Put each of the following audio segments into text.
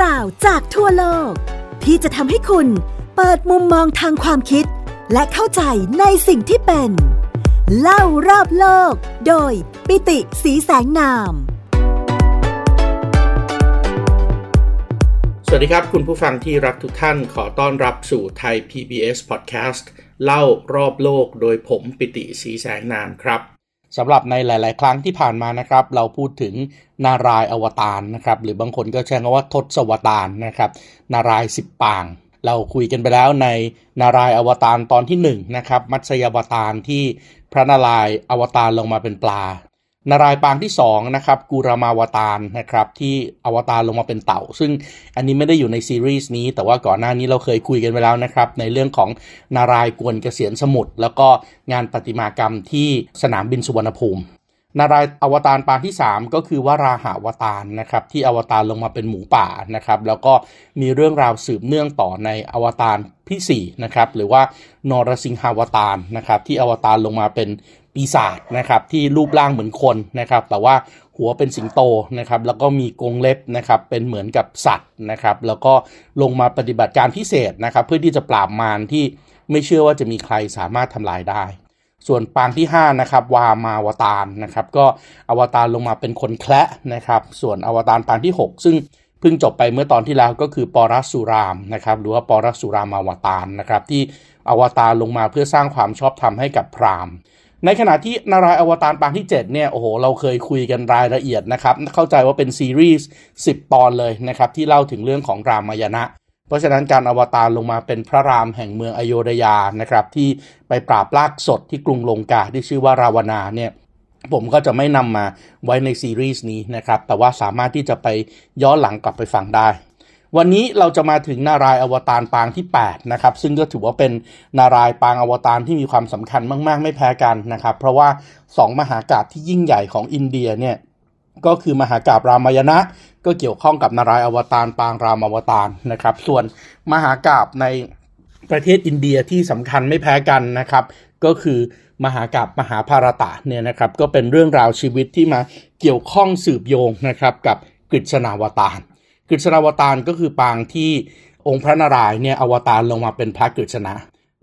ราวจากทั่วโลกที่จะทำให้คุณเปิดมุมมองทางความคิดและเข้าใจในสิ่งที่เป็นเล่ารอบโลกโดยปิติสีแสงนามสวัสดีครับคุณผู้ฟังที่รักทุกท่านขอต้อนรับสู่ไทย PBS Podcast เล่ารอบโลกโดยผมปิติสีแสงนามครับสำหรับในหลายๆครั้งที่ผ่านมานะครับเราพูดถึงนารายณ์อวตารนะครับหรือบางคนก็ใช้คำว่าทศวตารนะครับนารายณ์สิบปางเราคุยกันไปแล้วในนารายณ์อวตารตอนที่1นะครับมัตสยาวตารที่พระนารายณ์อวตารลงมาเป็นปลานารายณ์ปางที่2นะครับกูรามาวตารนะครับที่อวตารลงมาเป็นเต่าซึ่งอันนี้ไม่ได้อยู่ในซีรีส์นี้แต่ว่าก่อนหน้านี้เราเคยคุยกันไปแล้วนะครับในเรื่องของนารายณ์กวนเกษียณสมุทรแล้วก็งานประติมากรรมที่สนามบินสุวรรณภูมินารายณ์อวตารปางที่3ก็คือวราหาวตารนะครับที่อวตารลงมาเป็นหมูป่านะครับแล้วก็มีเรื่องราวสืบเนื่องต่อในอวตารที่4นะครับหรือว่านรสิงหาวตารนะครับที่อวตารลงมาเป็นปีศาจนะครับที่รูปร่างเหมือนคนนะครับแต่ว่าหัวเป็นสิงโตนะครับแล้วก็มีกรงเล็บนะครับเป็นเหมือนกับสัตว์นะครับแล้วก็ลงมาปฏิบัติการพิเศษนะครับเพื่อที่จะปราบมารที่ไม่เชื่อว่าจะมีใครสามารถทำลายได้ส่วนปางที่5นะครับวามาวตารนะครับก็อวตารลงมาเป็นคนแคละนะครับส่วนอวตารปางที่6ซึ่งเพิ่งจบไปเมื่อตอนที่แล้วก็คือปรสุรามนะครับหรือว่าปรสุรามาวตารนะครับที่อวตารลงมาเพื่อสร้างความชอบธรรมให้กับพราหมณ์ในขณะที่นารายณ์อวตารปางที่7เนี่ยโอ้โหเราเคยคุยกันรายละเอียดนะครับเข้าใจว่าเป็นซีรีส์10ตอนเลยนะครับที่เล่าถึงเรื่องของรามายณะเพราะฉะนั้นการอวตารลงมาเป็นพระรามแห่งเมืองอโยธยานะครับที่ไปปราบปรากสดที่กรุงลงกาที่ชื่อว่าราวณาเนี่ยผมก็จะไม่นำมาไว้ในซีรีส์นี้นะครับแต่ว่าสามารถที่จะไปย้อนหลังกลับไปฟังได้วันนี้เราจะมาถึงนารายณ์อวตารปางที่8นะครับซึ่งก็ถือว่าเป็นนารายณ์ปางอวตารที่มีความสำคัญมากๆไม่แพ้กันนะครับเพราะว่า2มหากาพย์ที่ยิ่งใหญ่ของอินเดียเนี่ยก็คือมหากาพย์รามายณะก็เกี่ยวข้องกับนารายณ์อวตารปางรามอวตารนะครับส่วนมหากาพย์ในประเทศอินเดียที่สำคัญไม่แพ้กันนะครับก็คือมหากาพย์มหาภารตะเนี่ยนะครับก็เป็นเรื่องราวชีวิตที่มาเกี่ยวข้องสืบโยงนะครับกับกฤษณาวตารกฤษณาวตารก็คือปางที่องค์พระนารายณ์เนี่ยอวตารลงมาเป็นพระกฤษณะ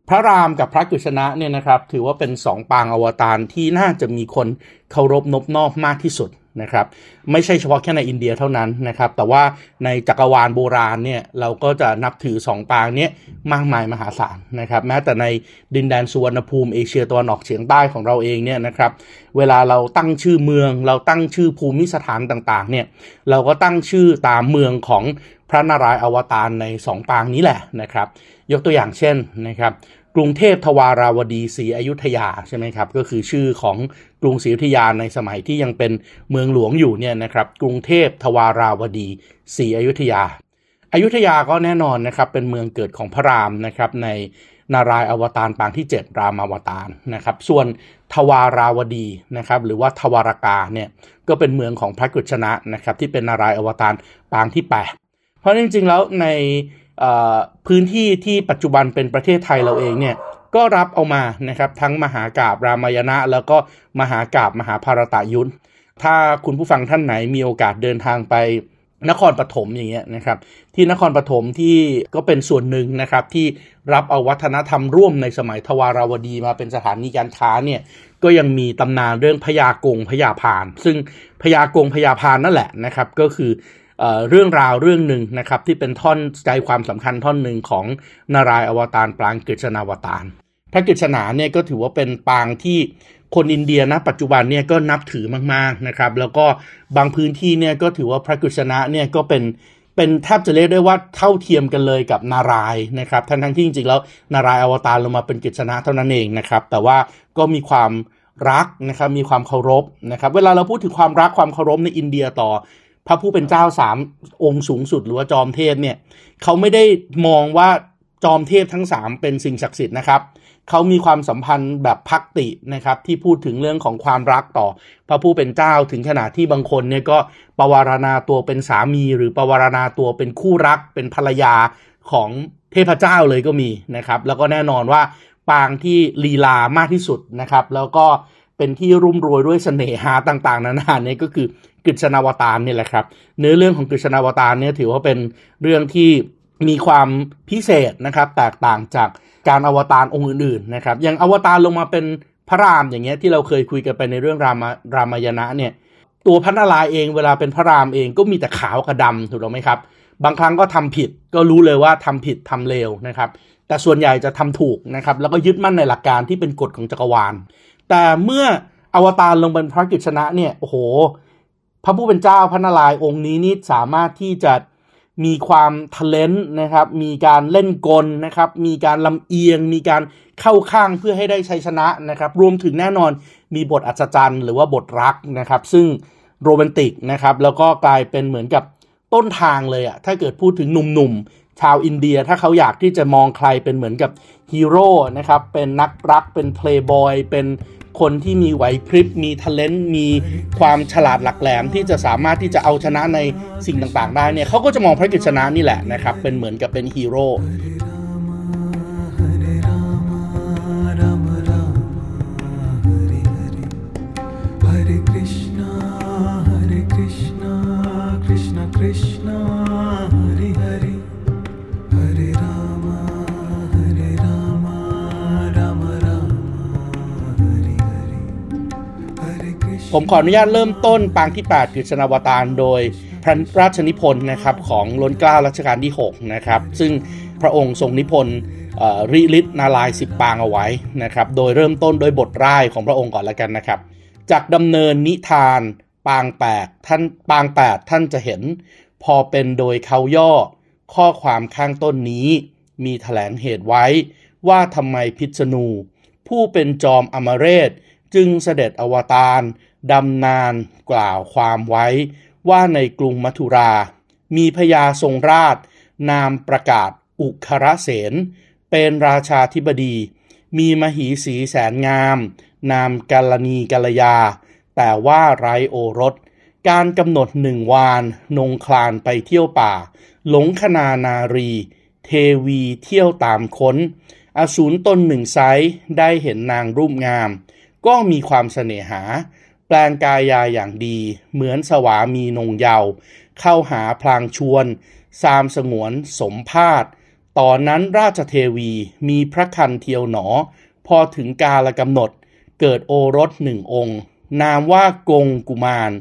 พระรามกับพระกฤษณะเนี่ยนะครับถือว่าเป็น2ปางอวตารที่น่าจะมีคนเคารพนอบน้อมมากที่สุดนะครับไม่ใช่เฉพาะแค่ในอินเดียเท่านั้นนะครับแต่ว่าในจักรวาลโบราณเนี่ยเราก็จะนับถือ2ปางนี้มากมายมหาศาลนะครับแม้แต่ในดินแดนสุวรรณภูมิเอเชียตะวันออกเฉียงใต้ของเราเองเนี่ยนะครับเวลาเราตั้งชื่อเมืองเราตั้งชื่อภูมิสถานต่างๆเนี่ยเราก็ตั้งชื่อตามเมืองของพระนารายณ์อวตารใน2ปางนี้แหละนะครับยกตัวอย่างเช่นนะครับกรุงเทพทวาราวดีศรีอยุธยาใช่ไหมครับก็คือชื่อของกรุงศรีอยุธยาในสมัยที่ยังเป็นเมืองหลวงอยู่เนี่ยนะครับกรุงเทพทวาราวดีศรีอยุธยาอยุธยาก็แน่นอนนะครับเป็นเมืองเกิดของพระรามนะครับในนารายณ์อวตารปางที่7รามาวตารนะครับส่วนทวาราวดีนะครับหรือว่าทวารกาเนี่ยก็เป็นเมืองของพระกฤษณะนะครับที่เป็นนารายณ์อวตารปางที่8เพราะจริงๆแล้วในพื้นที่ที่ปัจจุบันเป็นประเทศไทยเราเองเนี่ยก็รับเอามานะครับทั้งมหากาพย์รามายณะแล้วก็มหากาพย์มหาภารตะยุทธถ้าคุณผู้ฟังท่านไหนมีโอกาสเดินทางไปนครปฐมอย่างเงี้ยนะครับที่นครปฐมที่ก็เป็นส่วนหนึ่งนะครับที่รับเอาวัฒนธรรมร่วมในสมัยทวาราวดีมาเป็นสถานีการค้าเนี่ยก็ยังมีตำนานเรื่องพญากงพญาพานซึ่งพญากงพญาพานนั่นแหละนะครับก็คือเรื่องราวเรื่องหนึ่งนะครับที่เป็นท่อนใจความสำคัญท่อนหนึ่งของนารายณ์อวตารปางกฤษณาวตารพระกฤษณาเนี่ยก็ถือว่าเป็นปางที่คนอินเดียนะปัจจุบันเนี่ยก็นับถือมากๆนะครับแล้วก็บางพื้นที่เนี่ยก็ถือว่าพระกฤษณะเนี่ยก็เป็นแทบจะเรียกได้ว่าเท่าเทียมกันเลยกับนารายณ์นะครับทั้งที่จริงๆแล้วนารายณ์อวตารลงมาเป็นกฤษณะเท่านั้นเองนะครับแต่ว่าก็มีความรักนะครับมีความเคารพนะครับเวลาเราพูดถึงความรักความเคารพในอินเดียต่อพระผู้เป็นเจ้า3องค์สูงสุดหรือว่าจอมเทพเนี่ยเขาไม่ได้มองว่าจอมเทพทั้ง3เป็นสิ่งศักดิ์สิทธิ์นะครับเขามีความสัมพันธ์แบบภักตินะครับที่พูดถึงเรื่องของความรักต่อพระผู้เป็นเจ้าถึงขนาดที่บางคนเนี่ยก็ปวารณาตัวเป็นสามีหรือปวารณาตัวเป็นคู่รักเป็นภรรยาของเทพเจ้าเลยก็มีนะครับแล้วก็แน่นอนว่าปางที่ลีลามากที่สุดนะครับแล้วก็ เป็นที่รุ่มรวยด้วยเสน่หาต่างๆนานาเนี่ยก็คือกฤษณาวตารนี่แหละครับเนื้อเรื่องของกฤษณาวตารเนี่ยถือว่าเป็นเรื่องที่มีความพิเศษนะครับแตกต่างจากการอวตารองค์อื่นๆนะครับอย่างอวตารลงมาเป็นพระรามอย่างเงี้ยที่เราเคยคุยกันไปในเรื่องรามายณะเนี่ยตัวพระนารายณ์เองเวลาเป็นพระรามเองก็มีแต่ขาวกับดำถูกต้องไหมครับบางครั้งก็ทำผิดก็รู้เลยว่าทำผิดทำเลวนะครับแต่ส่วนใหญ่จะทำถูกนะครับแล้วก็ยึดมั่นในหลักการที่เป็นกฎของจักรวาลแต่เมื่ออวตารลงเป็นพระกฤษณะเนี่ยโอ้โหพระผู้เป็นเจ้าพระนารายณ์องค์นี้นี่สามารถที่จะมีความทะเลนต์นะครับมีการเล่นกลนะครับมีการลำเอียงมีการเข้าข้างเพื่อให้ได้ชัยชนะนะครับรวมถึงแน่นอนมีบทอัศจรรย์หรือว่าบทรักนะครับซึ่งโรแมนติกนะครับแล้วก็กลายเป็นเหมือนกับต้นทางเลยอะถ้าเกิดพูดถึงหนุ่มๆชาวอินเดียถ้าเขาอยากที่จะมองใครเป็นเหมือนกับฮีโร่นะครับเป็นนักรักเป็นเพลย์บอยเป็นคนที่มีไหวพริบมีทาเลนต์มีความฉลาดหลักแหลมที่จะสามารถที่จะเอาชนะในสิ่งต่างๆได้เนี่ยเขาก็จะมองพระกฤษณะนี่แหละนะครับเป็นเหมือนกับเป็นฮีโร่ผมขออนุญาตเริ่มต้นปางที่8กฤษณาวตารโดยพระราชนิพนธ์นะครับของล้นเกล้ารัชกาลที่6นะครับซึ่งพระองค์ทรงนิพนธ์ริฤทธิ์นารายณ์10ปางเอาไว้นะครับโดยเริ่มต้นโดยบทร่ายของพระองค์ก่อนละกันนะครับจากดำเนินนิทานปาง8ท่านจะเห็นพอเป็นโดยเขาย่อข้อความข้างต้นนี้มีแถลงเหตุไว้ว่าทำไมพิษณุผู้เป็นจอมอมเรศจึงเสด็จอวตารดำนานกล่าวความไว้ว่าในกรุงมัทุรามีพญาทรงราชนามประกาศอุครเสนเป็นราชาธิบดีมีมหิสีแสนงามนามกัลณีกัลยาแต่ว่าไร้โอรสการกำหนด1วานนงคลานไปเที่ยวป่าหลงคณานารีเทวีเที่ยวตามค้นอสูรตนหนึ่งไซได้เห็นนางรูปงามก็มีความเสน่หาแปลงกายาอย่างดีเหมือนสวามีนงเยาว์เข้าหาพลางชวนสามสงวนสมภาสตอนนั้นราชเทวีมีพระคันเทียวหนอพอถึงกาลกำหนดเกิดโอรสหนึ่งองค์นามว่ากงกุมาร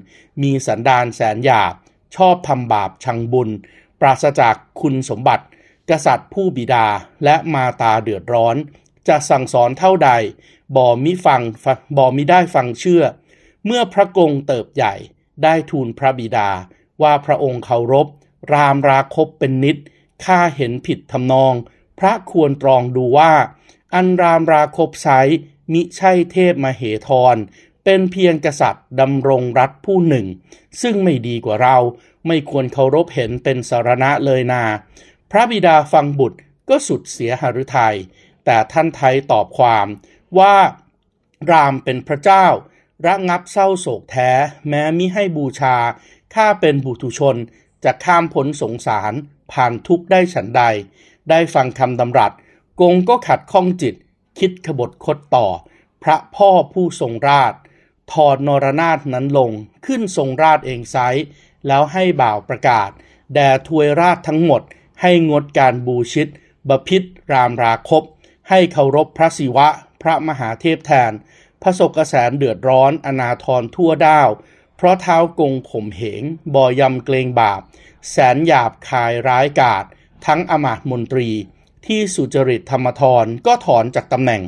มีสันดานแสนหยาบชอบทำบาปชังบุญปราศจากคุณสมบัติกษัตริย์ผู้บิดาและมาตาเดือดร้อนจะสั่งสอนเท่าใดบ่มิได้ฟังเชื่อเมื่อพระกงเติบใหญ่ได้ทูลพระบิดาว่าพระองค์เคารพรามราคบเป็นนิดข้าเห็นผิดทำนองพระควรตรองดูว่าอันรามราคบไซมิใช่เทพมเหธรเป็นเพียงกษัตริย์ดำรงรัฐผู้หนึ่งซึ่งไม่ดีกว่าเราไม่ควรเคารพเห็นเป็นสรณะเลยนาพระบิดาฟังบุตรก็สุดเสียหฤทัยแต่ท่านไทยตอบความว่ารามเป็นพระเจ้าระงับเศร้าโศกแท้แม้มิให้บูชาข้าเป็นบุตุชนจะข้ามพ้นสงสารผ่านทุกข์ได้ฉันใดได้ฟังคำดำรัสกงก็ขัดข้องจิตคิดขบฏคดต่อพระพ่อผู้ทรงราชถอดนรนาถนั้นลงขึ้นทรงราชเองไซแล้วให้บ่าวประกาศแด่ทวยราชทั้งหมดให้งดการบูชิตบพิตรรามราคบให้เคารพพระศิวะพระมหาเทพแทนพระสกกระแสเดือดร้อนอนาถรทั่วด้าวเพราะเท้ากงข่มเหงบ่อยำเกรงบาปแสนหยาบคายร้ายกาจทั้งอมาตย์มนตรีที่สุจริตธรรมธรก็ถอนจากตำแหน่ง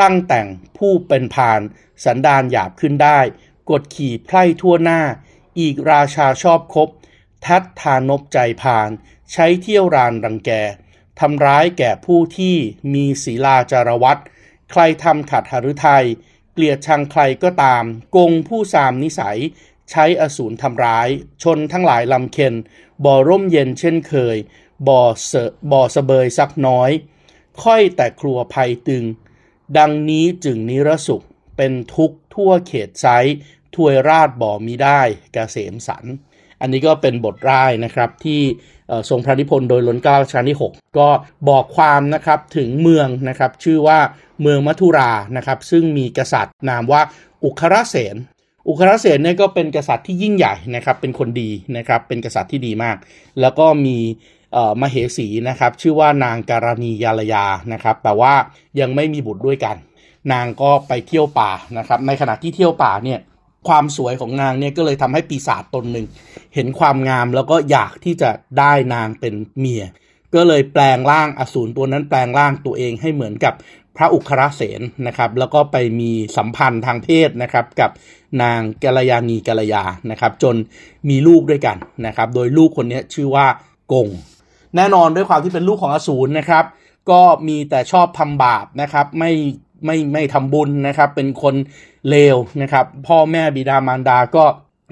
ตั้งแต่งผู้เป็นพาลสันดานหยาบขึ้นได้กดขี่ไพร่ทั่วหน้าอีกราชาชอบคบทัดทานบใจพาลใช้เที่ยวรานรังแกทำร้ายแก่ผู้ที่มีศีลาจารวัตรใครทำขัดหฤทัยเกลียดชังใครก็ตามกงผู้สามนิสัยใช้อสูรทำร้ายชนทั้งหลายลำเค็นบ่อร่มเย็นเช่นเคยบ่อเสบยสักน้อยค่อยแต่ครัวภัยตึงดังนี้จึงนิรสุขเป็นทุกข์ทั่วเขตไซถวยราชบ่มิได้เกษมสันต์อันนี้ก็เป็นบทร่ายนะครับที่ ทรงพระนิพนธ์โดยล้นเกล้ารัชกาลที่6ก็บอกความนะครับถึงเมืองนะครับชื่อว่าเมืองมัทุรานะครับซึ่งมีกษัตริย์นามว่าอุคระเสนเนี่ยก็เป็นกษัตริย์ที่ยิ่งใหญ่นะครับเป็นคนดีนะครับเป็นกษัตริย์ที่ดีมากแล้วก็มีมเหสีนะครับชื่อว่านางการณียาลยานะครับแต่ว่ายังไม่มีบุตรด้วยกันนางก็ไปเที่ยวป่านะครับในขณะที่เที่ยวป่าเนี่ยความสวยของนางเนี่ยก็เลยทำให้ปีศาจตนหนึ่งเห็นความงามแล้วก็อยากที่จะได้นางเป็นเมียก็เลยแปลงร่างอสูรตัวนั้นแปลงร่างตัวเองให้เหมือนกับพระอุคระเสนนะครับแล้วก็ไปมีสัมพันธ์ทางเพศนะครับกับนางกัลยาณีกัลยานะครับจนมีลูกด้วยกันนะครับโดยลูกคนนี้ชื่อว่ากงแน่นอนด้วยความที่เป็นลูกของอสูรนะครับก็มีแต่ชอบทำบาปนะครับไม่ทำบุญนะครับเป็นคนเลวนะครับพ่อแม่บิดามารดาก็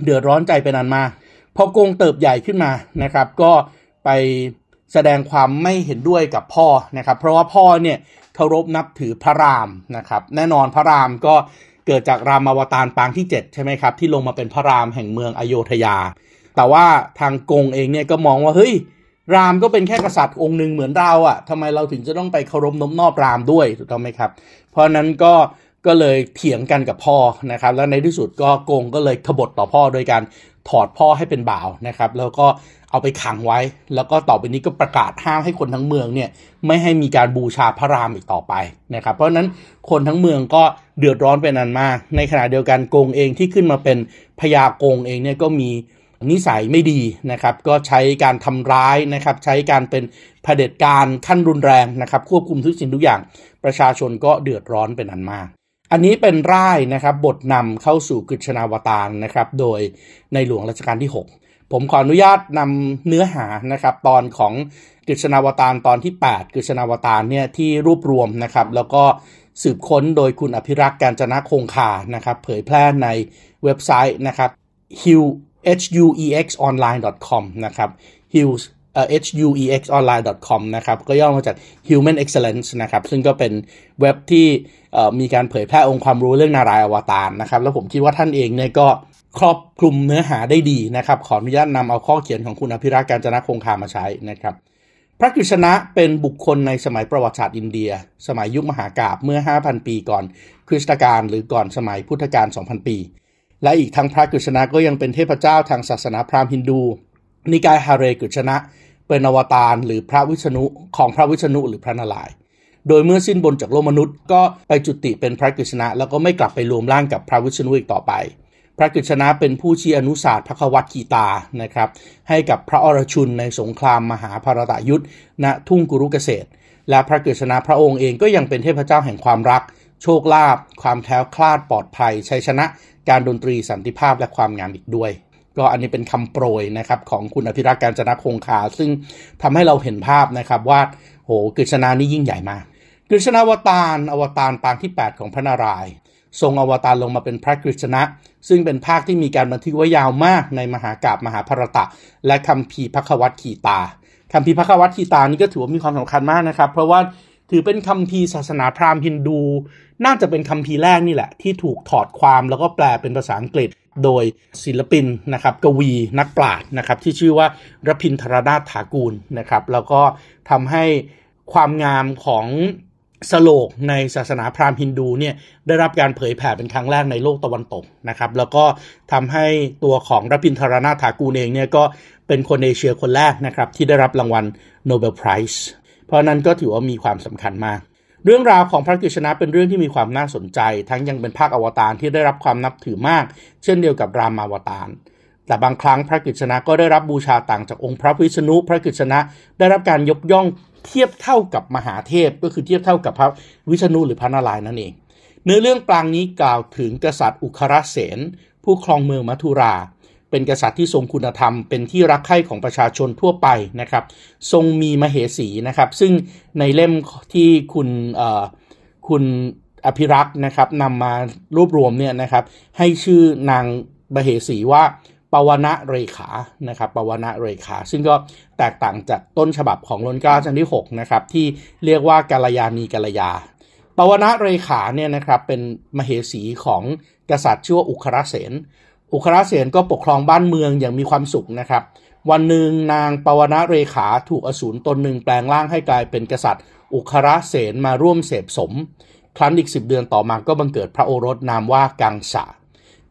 เดือดร้อนใจเป็นอันมากพอกงเติบใหญ่ขึ้นมานะครับก็ไปแสดงความไม่เห็นด้วยกับพ่อนะครับเพราะว่าพ่อเนี่ยเคารพนับถือพระรามนะครับแน่นอนพระรามก็เกิดจากรามาวตารปางที่7ใช่ไหมครับที่ลงมาเป็นพระรามแห่งเมืองอโยธยาแต่ว่าทางกงเองเนี่ยก็มองว่าเฮ้ยรามก็เป็นแค่กษัตริย์องค์หนึ่งเหมือนเราอ่ะทำไมเราถึงจะต้องไปเคารพน้อมนอบรามด้วยถูกต้องไหมครับเพราะนั้นก็เลยเถียงกันกับพ่อนะครับแล้วในที่สุดก็กงก็เลยขบฏต่อพ่อโดยการถอดพ่อให้เป็นบ่าวนะครับแล้วก็เอาไปขังไว้แล้วก็ต่อไปนี้ก็ประกาศห้ามให้คนทั้งเมืองเนี่ยไม่ให้มีการบูชาพระรามอีกต่อไปนะครับเพราะนั้นคนทั้งเมืองก็เดือดร้อนเป็นอันมากในขณะเดียวกันกงเองที่ขึ้นมาเป็นพญากงเองเนี่ยก็มีนิสัยไม่ดีนะครับก็ใช้การทำร้ายนะครับใช้การเป็นเผด็จการขั้นรุนแรงนะครับควบคุมทุกสิ่งทุกอย่างประชาชนก็เดือดร้อนเป็นอันมากอันนี้เป็นร่ายนะครับบทนำเข้าสู่กฤษณาวตารนะครับโดยในหลวงรัชกาลที่6ผมขออนุญาตนำเนื้อหานะครับตอนของกฤษณาวตารตอนที่8กฤษณาวตารเนี่ยที่รวบรวมนะครับแล้วก็สืบค้นโดยคุณอภิรักษ์ กาญจนคงคานะครับเผยแพร่ในเว็บไซต์นะครับ hhuxonline.com นะครับ hhuxonline.com นะครับก็ย่อมาจาก Human Excellence นะครับซึ่งก็เป็นเว็บที่มีการเผยแพร่องค์ความรู้เรื่องนารายณ์อวตารนะครับแล้วผมคิดว่าท่านเองเนี่ยก็ครอบคลุมเนื้อหาได้ดีนะครับขออนุญาตนำเอาข้อเขียนของคุณอภิรักษ์ กาญจนคงคามาใช้นะครับพระกฤษณะเป็นบุคคลในสมัยประวัติศาสตร์อินเดียสมัยยุคมหากาพย์เมื่อ 5,000 ปีก่อนคริสตกาลหรือก่อนสมัยพุทธกาล 2,000 ปีและอีกทั้งพระกฤษณะก็ยังเป็นเทพเจ้าทางศาสนาพราหมณ์ฮินดูนิกายหาเรกฤษณะเป็นอวตารหรือพระวิษณุของพระวิษณุหรือพระนารายณ์โดยเมื่อสิ้นบนจากโลกมนุษย์ก็ไปจุติเป็นพระกฤษณะแล้วก็ไม่กลับไปรวมร่างกับพระวิษณุอีกต่อไปพระกฤษณะเป็นผู้ชี้อนุศาสตร์ภควคีตานะครับให้กับพระอรชุนในสงครามมหาภารตยุทธณทุ่งกุรุเกษตรและพระกฤษณะพระองค์เองก็ยังเป็นเทพเจ้าแห่งความรักโชคลาภความแคล้วคลาดปลอดภัยชัยชนะการดนตรีสันติภาพและความงามอีกด้วยก็อันนี้เป็นคำโปรยนะครับของคุณอภิรักษ์ กาญจนคงคาซึ่งทำให้เราเห็นภาพนะครับว่าโหกฤษณะนี่ยิ่งใหญ่มากกฤษณาวตารปางที่8ของพระนารายณ์ทรงอวตารลงมาเป็นพระกฤษณะซึ่งเป็นภาคที่มีการบันทึกไว้ยาวมากในมหากาพย์มหาภารตะและคัมภีร์ภควคีตาคัมภีร์ภควคีตานี่ก็ถือว่ามีความสำคัญมากนะครับเพราะว่าถือเป็นคัมภีร์ศาสนาพราหมณ์ฮินดูน่าจะเป็นคัมภีร์แรกนี่แหละที่ถูกถอดความแล้วก็แปลเป็นภาษาอังกฤษโดยศิลปินนะครับกวีนักปราชญ์นะครับที่ชื่อว่ารพินทรนาถฐากูลนะครับแล้วก็ทำให้ความงามของสโลกในศาสนาพราหมณ์ฮินดูเนี่ยได้รับการเผยแผ่เป็นครั้งแรกในโลกตะวันตกนะครับแล้วก็ทำให้ตัวของรพินทรนาถฐากูลเองเนี่ยก็เป็นคนเอเชียคนแรกนะครับที่ได้รับรางวัลโนเบลไพรส์เพราะนั้นก็ถือว่ามีความสำคัญมากเรื่องราวของพระกฤษณะเป็นเรื่องที่มีความน่าสนใจทั้งยังเป็นภาคอวตารที่ได้รับความนับถือมากเช่นเดียวกับรามาวตารแต่บางครั้งพระกฤษณะก็ได้รับบูชาต่างจากองค์พระวิษณุพระกฤษณะได้รับการยกย่องเทียบเท่ากับมหาเทพก็คือเทียบเท่ากับพระวิษณุหรือพระนารายณ์นั่นเองเนื้อเรื่องปรางนี้กล่าวถึงกษัตริย์อุคระเสนผู้ครองเมืองมัทุราเป็นกษัตริย์ที่ทรงคุณธรรมเป็นที่รักใคร่ของประชาชนทั่วไปนะครับทรงมีมเหสีนะครับซึ่งในเล่มที่คุณอภิรักษ์นะครับนำมารวบรวมเนี่ยนะครับให้ชื่อนางมเหสีว่าปวนะเรขานะครับปวนะเรขาซึ่งก็แตกต่างจากต้นฉบับของล้นเกล้ารัชกาลที่6นะครับที่เรียกว่ากัลยาณีกัลยาปวนะเรขาเนี่ยนะครับเป็นมเหสีของกษัตริย์ชื่อว่าอุคระเสนก็ปกครองบ้านเมืองอย่างมีความสุขนะครับ วันหนึ่งนางปวนะเรขาถูกอสูรตนหนึ่งแปลงร่างให้กลายเป็นกษัตริย์อุคระเสนมาร่วมเสพสมครั้นอีก10 เดือนต่อมาก็บังเกิดพระโอรสนามว่ากังสะ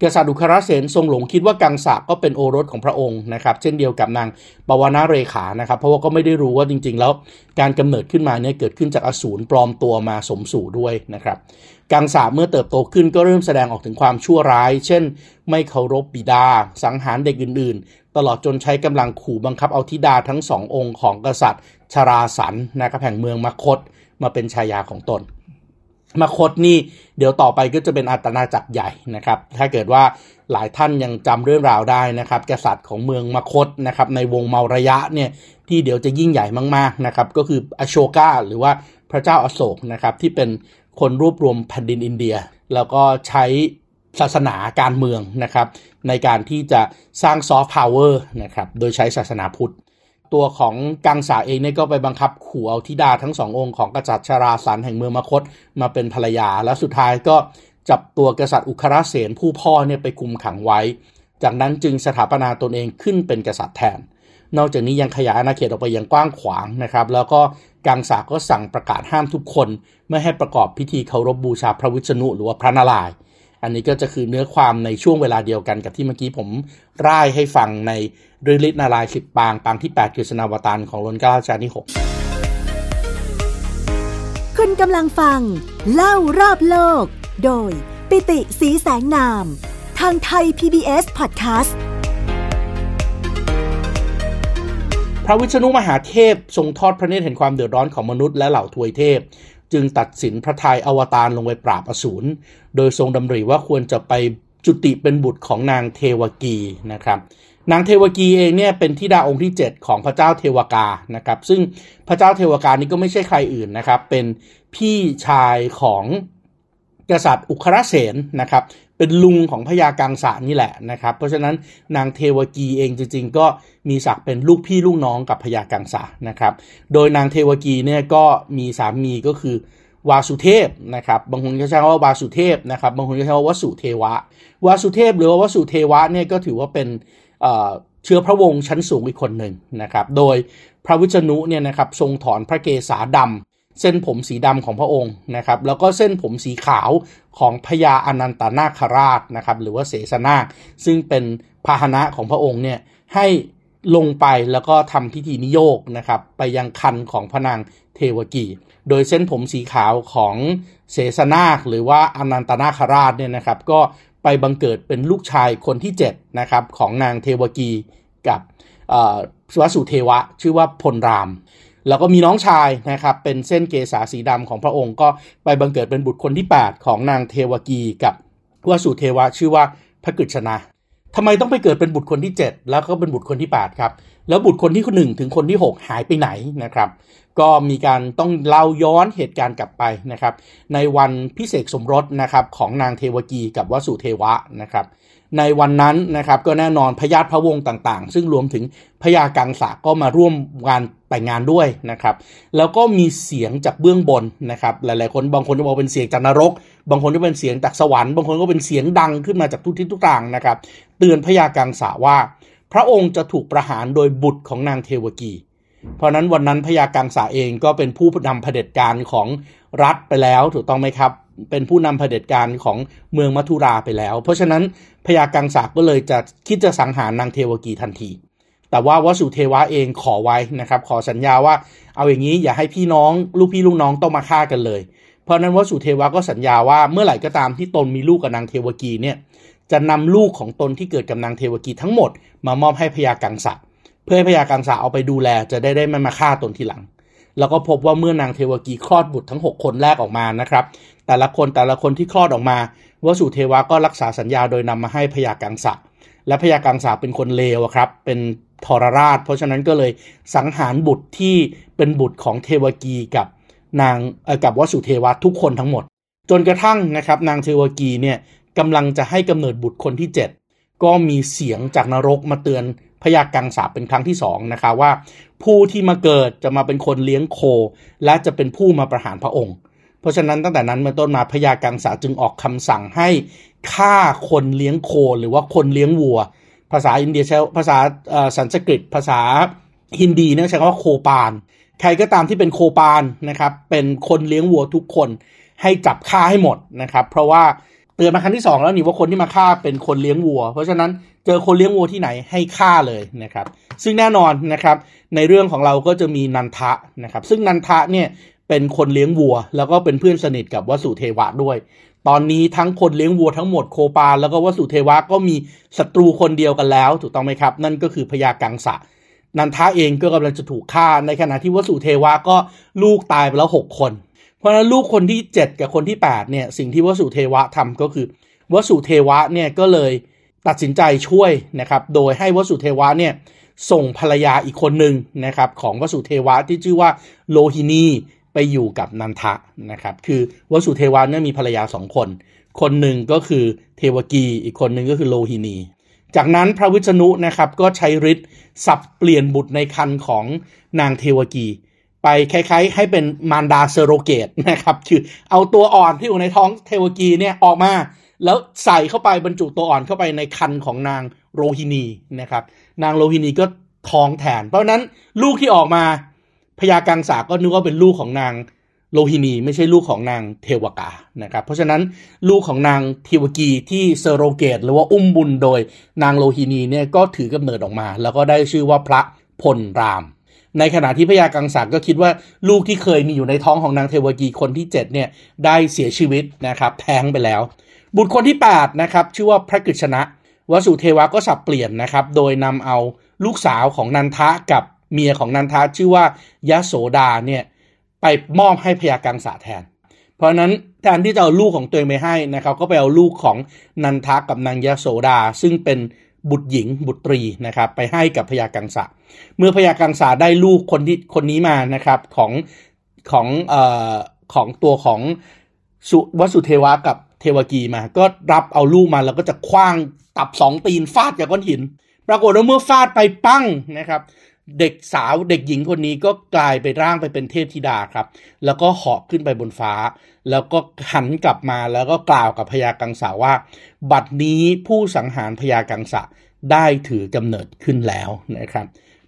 กษัตริย์อุคระเสนทรงหลงคิดว่ากังสะก็เป็นโอรสของพระองค์นะครับเช่นเดียวกับนางปวนะเรขานะครับเพราะว่าก็ไม่ได้รู้ว่าจริงๆแล้วการกำเนิดขึ้นมาเนี่ยเกิดขึ้นจากอสูรปลอมตัวมาสมสู่ด้วยนะครับกังสะเมื่อเติบโตขึ้นก็เริ่มแสดงออกถึงความชั่วร้ายเช่นไม่เคารพบิดาสังหารเด็กอื่นๆตลอดจนใช้กำลังขู่บังคับเอาธิดาทั้ง2 องค์ของกษัตริย์ชราสันนะครับแห่งเมืองมคธมาเป็นชายาของตนมคธนี่เดี๋ยวต่อไปก็จะเป็นอาณาจักรใหญ่นะครับถ้าเกิดว่าหลายท่านยังจำเรื่องราวได้นะครับกษัตริย์ของเมืองมคธนะครับในวงเมาระยะเนี่ยที่เดี๋ยวจะยิ่งใหญ่มากๆนะครับก็คืออโชก้าหรือว่าพระเจ้าอโศกนะครับที่เป็นคนรวบรวมแผ่นดินอินเดียแล้วก็ใช้ศาสนาการเมืองนะครับในการที่จะสร้างซอฟต์พาวเวอร์นะครับโดยใช้ศาสนาพุทธตัวของกังสาเองเนี่ยก็ไปบังคับขู่เอาธิดาทั้ง2 องค์ของกษัตริย์ชราสันแห่งเมืองมคธมาเป็นภรรยาแล้วสุดท้ายก็จับตัวกษัตริย์อุคระเสนผู้พ่อเนี่ยไปคุมขังไว้จากนั้นจึงสถาปนาตนเองขึ้นเป็นกษัตริย์แทนนอกจากนี้ยังขยายอาณาเขตออกไปอย่างกว้างขวางนะครับแล้วก็กังสาก็สั่งประกาศห้ามทุกคนไม่ให้ประกอบพิธีเคารพบูชาพระวิษณุหรือว่าพระนารายณ์อันนี้ก็จะคือเนื้อความในช่วงเวลาเดียวกันกับที่เมื่อกี้ผมร่ายให้ฟังในฤทธิ์นารายณ์10 ปางปางที่ 8กฤษณาวตารของรัชกาลที่6คุณกำลังฟังเล่ารอบโลกโดยปิติสีแสงนามทางไทย PBS Podcastพระวิษณุมหาเทพทรงทอดพระเนตรเห็นความเดือดร้อนของมนุษย์และเหล่าทวยเทพจึงตัดสินพระทัยอวตารลงไปปราบอสูรโดยทรงดำริว่าควรจะไปจุติเป็นบุตรของนางเทวกีนะครับนางเทวกีเองเนี่ยเป็นธิดาองค์ที่7ของพระเจ้าเทวกานะครับซึ่งพระเจ้าเทวกานี้ก็ไม่ใช่ใครอื่นนะครับเป็นพี่ชายของกษัตริย์อุคระเสนนะครับเป็นลุงของพญากังสะนี่แหละนะครับเพราะฉะนั้นนางเทวกีเองจริงๆก็มีศักดิ์เป็นลูกพี่ลูกน้องกับพญากังสะนะครับโดยนางเทวกีเนี่ยก็มีสามีก็คือวาสุเทพนะครับบางคนก็ใช้ว่าวาสุเทพนะครับบางคนก็ใช้ว่าวสุเทวะวาสุเทพหรือว่าวสุเทวะเนี่ยก็ถือว่าเป็นเชื้อพระวงศ์ชั้นสูงอีกคนหนึ่งนะครับโดยพระวิษณุเนี่ยนะครับทรงถอนพระเกศาดำเส้นผมสีดำของพระองค์นะครับแล้วก็เส้นผมสีขาวของพญาอนันตนาคราชนะครับหรือว่าเสสนาคซึ่งเป็นพาหนะของพระองค์เนี่ยให้ลงไปแล้วก็ทำพิธีนิโยกนะครับไปยังคันของพระนางเทวกีโดยเส้นผมสีขาวของเสสนาคหรือว่าอนันตนาคราชเนี่ยนะครับก็ไปบังเกิดเป็นลูกชายคนที่7นะครับของนางเทวกีกับวสุเทวะชื่อว่าพลรามแล้วก็มีน้องชายนะครับเป็นเส้นเกศาสีดำของพระองค์ก็ไปบังเกิดเป็นบุตรคนที่8ของนางเทวกีกับวสุเทวะชื่อว่าพระกฤษณะทำไมต้องไปเกิดเป็นบุตรคนที่7แล้วก็เป็นบุตรคนที่8ครับแล้วบุตรคนที่1ถึงคนที่6หายไปไหนนะครับก็มีการต้องเล่าย้อนเหตุการณ์กลับไปนะครับในวันพิเศษสมรสนะครับของนางเทวกีกับวสุเทวะนะครับในวันนั้นนะครับก็แน่นอนพญาติพระวงศ์ต่างๆซึ่งรวมถึงพญากังสาก็มาร่วมงานแต่งงานด้วยนะครับแล้วก็มีเสียงจากเบื้องบนนะครับหลายๆคนบางคนก็บอกเป็นเสียงจากนรกบางคนก็เป็นเสียงจากสวรรค์บางคนก็เป็นเสียงดังขึ้นมาจากทุกทิศทุกทางนะครับเตือนพญากังสาว่าพระองค์จะถูกประหารโดยบุตรของนางเทวกีเพราะนั้นวันนั้นพญากังสาเองก็เป็นผู้นำเผด็จการของรัฐไปแล้วถูกต้องไหมครับเป็นผู้นำเผด็จการของเมืองมัทุราไปแล้วเพราะฉะนั้นพญากังสาก็เลยจะคิดจะสังหารนางเทวกีทันทีแต่ว่าวสุเทวะเองขอไว้นะครับขอสัญญาว่าเอาอย่างนี้อย่าให้พี่น้องลูกพี่ลูกน้องต้องมาฆ่ากันเลยเพราะนั้นวสุเทวะก็สัญญาว่าเมื่อไหร่ก็ตามที่ตนมีลูกกับนางเทวกีเนี่ยจะนำลูกของตนที่เกิดกับนางเทวกีทั้งหมดมามอบให้พญากังสาเพื่อให้พญากังสาเอาไปดูแลจะได้ไม่มาฆ่าตนทีหลังแล้วก็พบว่าเมื่อนางเทวกีคลอดบุตรทั้ง6 คนแรกออกมานะครับแต่ละคนที่คลอดออกมาวสุเทวะก็รักษาสัญญาโดยนำมาให้พญากังสาและพญากังสาเป็นคนเลวครับเป็นทรราชเพราะฉะนั้นก็เลยสังหารบุตรที่เป็นบุตรของเทวกีกับวสุเทวะทุกคนทั้งหมดจนกระทั่งนะครับนางเทวกีเนี่ยกำลังจะให้กำเนิดบุตรคนที่7ก็มีเสียงจากนรกมาเตือนพญากังสาเป็นครั้งที่2นะคะว่าผู้ที่มาเกิดจะมาเป็นคนเลี้ยงโคและจะเป็นผู้มาประหารพระองค์เพราะฉะนั้นตั้งแต่นั้นเป็นต้นมาพญากังสาจึงออกคำสั่งให้ฆ่าคนเลี้ยงโคหรือว่าคนเลี้ยงวัว ภาษาอินเดียใช้ภาษาสันสกฤตภาษาฮินดีเนี่ยใช้คำว่าโคปานใครก็ตามที่เป็นโคปานนะครับเป็นคนเลี้ยงวัวทุกคนให้จับฆ่าให้หมดนะครับเพราะว่าเตือนมาครั้งที่2แล้วนี่ว่าคนที่มาฆ่าเป็นคนเลี้ยงวัวเพราะฉะนั้นเจอคนเลี้ยงวัวที่ไหนให้ฆ่าเลยนะครับซึ่งแน่นอนนะครับในเรื่องของเราก็จะมีนันทะนะครับซึ่งนันทะเนี่ยเป็นคนเลี้ยงวัวแล้วก็เป็นเพื่อนสนิทกับวสุเทวะด้วยตอนนี้ทั้งคนเลี้ยงวัวทั้งหมดโคปาลแล้วก็วสุเทวะก็มีศัตรูคนเดียวกันแล้วถูกต้องไหมครับนั่นก็คือพญากังสะนันทะเองก็กำลังจะถูกฆ่าในขณะที่วสุเทวะก็ลูกตายไปแล้ว6คนเพราะฉะนั้นลูกคนที่7กับคนที่8เนี่ยสิ่งที่วสุเทวะทำก็คือวสุเทวะเนี่ยก็เลยตัดสินใจช่วยนะครับโดยให้วสุเทวะเนี่ยส่งภรรยาอีกคนหนึ่งนะครับของวสุเทวะที่ชื่อว่าโลหินีไปอยู่กับนันทะนะครับคือวสุเทวะเนี่ยมีภรรยา2คนคนหนึ่งก็คือเทวกีอีกคนหนึ่งก็คือโลหินีจากนั้นพระวิษณุนะครับก็ใช้ฤทธิ์สับเปลี่ยนบุตรในครรภ์ของนางเทวกีไปคล้ายๆให้เป็นมารดาเซโรเกตนะครับคือเอาตัวอ่อนที่อยู่ในท้องเทวกีเนี่ยออกมาแล้วใส่เข้าไปบรรจุตัวอ่อนเข้าไปในครรภ์ของนางโรหินีนะครับนางโรหินีก็ท้องแทนเพราะนั้นลูกที่ออกมาพญากังสาก็นึกว่าเป็นลูกของนางโลหินีไม่ใช่ลูกของนางเทวกานะครับเพราะฉะนั้นลูกของนางเทวกีที่เซโรเกตหรือว่าอุ้มบุญโดยนางโลหินีเนี่ยก็ถือกำเนิดออกมาแล้วก็ได้ชื่อว่าพระพลรามในขณะที่พญากังสาก็คิดว่าลูกที่เคยมีอยู่ในท้องของนางเทวกีคนที่7เนี่ยได้เสียชีวิตนะครับแท้งไปแล้วบุตรคนที่8นะครับชื่อว่าพระกฤษณะวสุเทวะก็สับเปลี่ยนนะครับโดยนำเอาลูกสาวของนันทะกับเมียของนันทะชื่อว่ายโสดาเนี่ยไปมอบให้พญากังสาแทนเพราะนั้นแทนที่จะเอาลูกของตัวเองไปให้นะครับก็ไปเอาลูกของนันทะกับนางยโสดาซึ่งเป็นบุตรหญิงบุตรีนะครับไปให้กับพญากังสาเมื่อพญากังสาได้ลูกคนนี้มานะครับของตัวของวสุเทวะกับเทวกีมาก็รับเอาลูกมาแล้วก็จะคว้างตับ2ตีนฟาดกับก้อนหินปรากฏว่าเมื่อฟาดไปปั้งนะครับเด็กหญิงคนนี้ก็กลายไปร่างไปเป็นเทพธิดาครับแล้วก็เหาะขึ้นไปบนฟ้าแล้วก็หันกลับมาแล้วก็กล่าวกับพญากังสาว่าบัดนี้ผู้สังหารพญากังสาได้ถือกำเนิดขึ้นแล้วนะครับ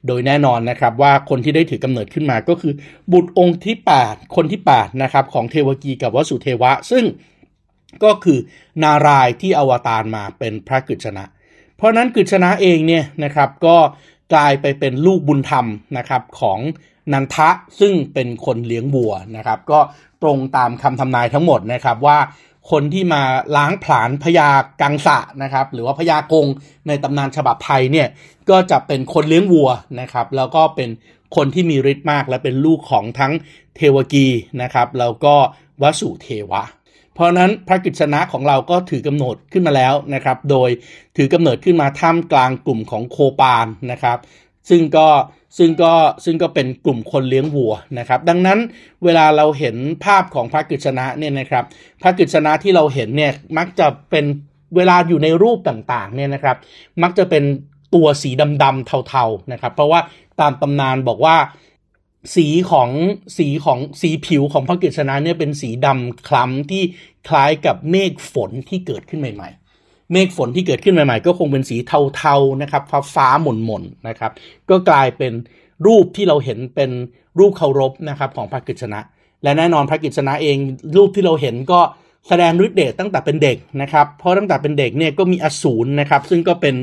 โดยแน่นอนนะครับว่าคนที่ได้ถือกำเนิดขึ้นมาก็คือบุตรองค์ที่8คนที่8นะครับของเทวกีกับวสุเทวะซึ่งก็คือนารายณ์ที่อวตารมาเป็นพระกฤษณะเพราะนั้นกฤษณะเองเนี่ยนะครับก็กลายไปเป็นลูกบุญธรรมนะครับของนันทะซึ่งเป็นคนเลี้ยงวัวนะครับก็ตรงตามคำทำนายทั้งหมดนะครับว่าคนที่มาล้างผลาญพญากังสะนะครับหรือว่าพญากงในตำนานฉบับไทยเนี่ยก็จะเป็นคนเลี้ยงวัวนะครับแล้วก็เป็นคนที่มีฤทธิ์มากและเป็นลูกของทั้งเทวกีนะครับแล้วก็วสุเทวะเพราะนั้นพระกฤษณะของเราก็ถือกำเนิดขึ้นมาแล้วนะครับโดยถือกำเนิดขึ้นมาท่ามกลางกลุ่มของโคปาลนะครับซึ่งก็เป็นกลุ่มคนเลี้ยงวัวนะครับดังนั้นเวลาเราเห็นภาพของพระกฤษณะเนี่ยนะครับพระกฤษณะที่เราเห็นเนี่ยมักจะเป็นเวลาอยู่ในรูปต่างๆเนี่ยนะครับมักจะเป็นตัวสีดำๆเทาๆนะครับเพราะว่าตามตำนานบอกว่าสีผิวของพระกฤษณะเนี่ยเป็นสีดำคล้ำที่คล้ายกับเมฆฝนที่เกิดขึ้นใหม่ๆเมฆฝนที่เกิดขึ้นใหม่ๆก็คงเป็นสีเทาๆนะครับฟ้าหม่นๆนะครับก็กลายเป็นรูปที่เราเห็นเป็นรูปเคารพนะครับของพระกฤษณะและแน่นอนพระกฤษณะเองรูปที่เราเห็นก็แสดงฤทธิ์เดชตั้งแต่เป็นเด็กนะครับเพราะตั้งแต่เป็นเด็กเนี่ยก็มีอสูรนะครับซึ่งก็เป็น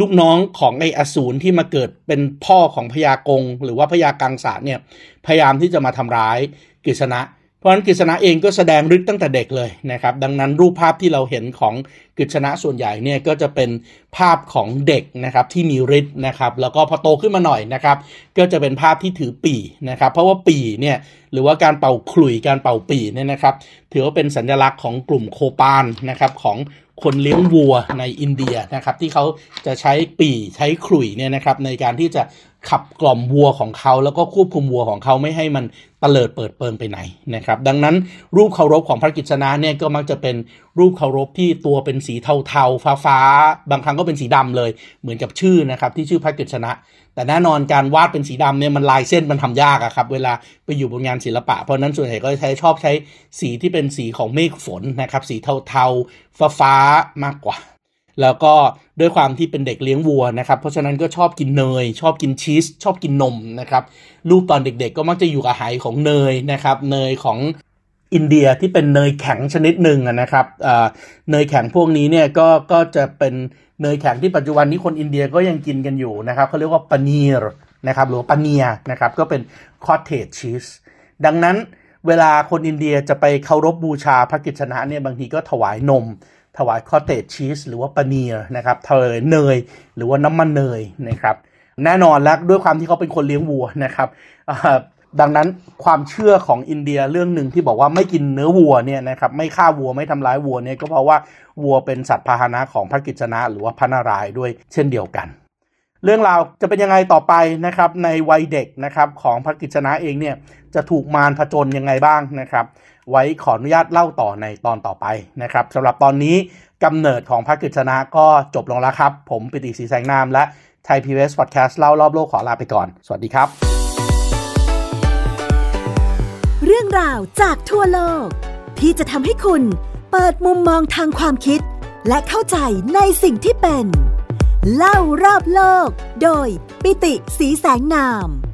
ลูกน้องของไอ้อสูรที่มาเกิดเป็นพ่อของพญากงหรือว่าพญากังสาเนี่ยพยายามที่จะมาทำร้ายกฤษณะเพราะฉะนั้นกฤษณะเองก็แสดงฤทธิ์ตั้งแต่เด็กเลยนะครับดังนั้นรูปภาพที่เราเห็นของกฤษณะส่วนใหญ่เนี่ยก็จะเป็นภาพของเด็กนะครับที่มีฤทธิ์นะครับแล้วก็พอโตขึ้นมาหน่อยนะครับก็จะเป็นภาพที่ถือปี่นะครับเพราะว่าปี่เนี่ยหรือว่าการเป่าขลุ่ยการเป่าปี่เนี่ยนะครับถือว่าเป็นสัญลักษณ์ของกลุ่มโคปาลนะครับของคนเลี้ยงวัวในอินเดียนะครับที่เขาจะใช้ปี่ใช้ขลุ่ยเนี่ยนะครับในการที่จะขับกล่อมวัวของเขาแล้วก็ควบคุมวัวของเขาไม่ให้มันเตลิดเปิดเปิงไปไหนนะครับดังนั้นรูปเคารพของพระกฤษณะเนี่ยก็มักจะเป็นรูปเคารพที่ตัวเป็นสีเทาๆฟ้าๆบางครั้งก็เป็นสีดำเลยเหมือนกับชื่อนะครับที่ชื่อพระกฤษณะแต่แน่นอนการวาดเป็นสีดำเนี่ยมันลายเส้นมันทำยากอะครับเวลาไปอยู่บนงานศิลปะเพราะนั้นส่วนใหญ่ก็ชอบใช้สีที่เป็นสีของเมฆฝนนะครับสีเทาๆฟ้าๆมากกว่า แล้วก็ด้วยความที่เป็นเด็กเลี้ยงวัวนะครับเพราะฉะนั้นก็ชอบกินเนยชอบกินชีสชอบกินนมนะครับลูกตอนเด็กๆก็มักจะอยู่กับไหของเนยนะครับเนยของอินเดียที่เป็นเนยแข็งชนิดหนึ่งนะครับเนยแข็งพวกนี้เนี่ยก็จะเป็นเนยแข็งที่ปัจจุบันนี้คนอินเดียก็ยังกินกันอยู่นะครับเขาเรียกว่าปานีร์นะครับหรือปาเนียนะครับก็เป็นคอตเทจชีสดังนั้นเวลาคนอินเดียจะไปเคารพบูชาพระกิจชนะเนี่ยบางทีก็ถวายนมถวายคอตเทจชีสหรือว่าปาเนียร์นะครับถวายเนยหรือว่าน้ำมันเนยนะครับแน่นอนแล้วด้วยความที่เขาเป็นคนเลี้ยงวัวนะครับดังนั้นความเชื่อของอินเดียเรื่องหนึ่งที่บอกว่าไม่กินเนื้อวัวเนี่ยนะครับไม่ฆ่าวัวไม่ทำร้ายวัวเนี่ยก็เพราะว่าวัวเป็นสัตว์พาหนะของพระกิจชนะหรือว่าพระนารายณ์ด้วยเช่นเดียวกันเรื่องราวจะเป็นยังไงต่อไปนะครับในวัยเด็กนะครับของพระกิจชนะเองเนี่ยจะถูกมารผจญยังไงบ้างนะครับไว้ขออนุญาตเล่าต่อในตอนต่อไปนะครับสำหรับตอนนี้กำเนิดของพระกิจชนะก็จบลงแล้วครับผมปิติศรีแสงนามและไทย PBS Podcast เล่ารอบโลกขอลาไปก่อนสวัสดีครับเรื่องราวจากทั่วโลกที่จะทำให้คุณเปิดมุมมองทางความคิดและเข้าใจในสิ่งที่เป็นเล่ารอบโลกโดยปิติศรีแสงนาม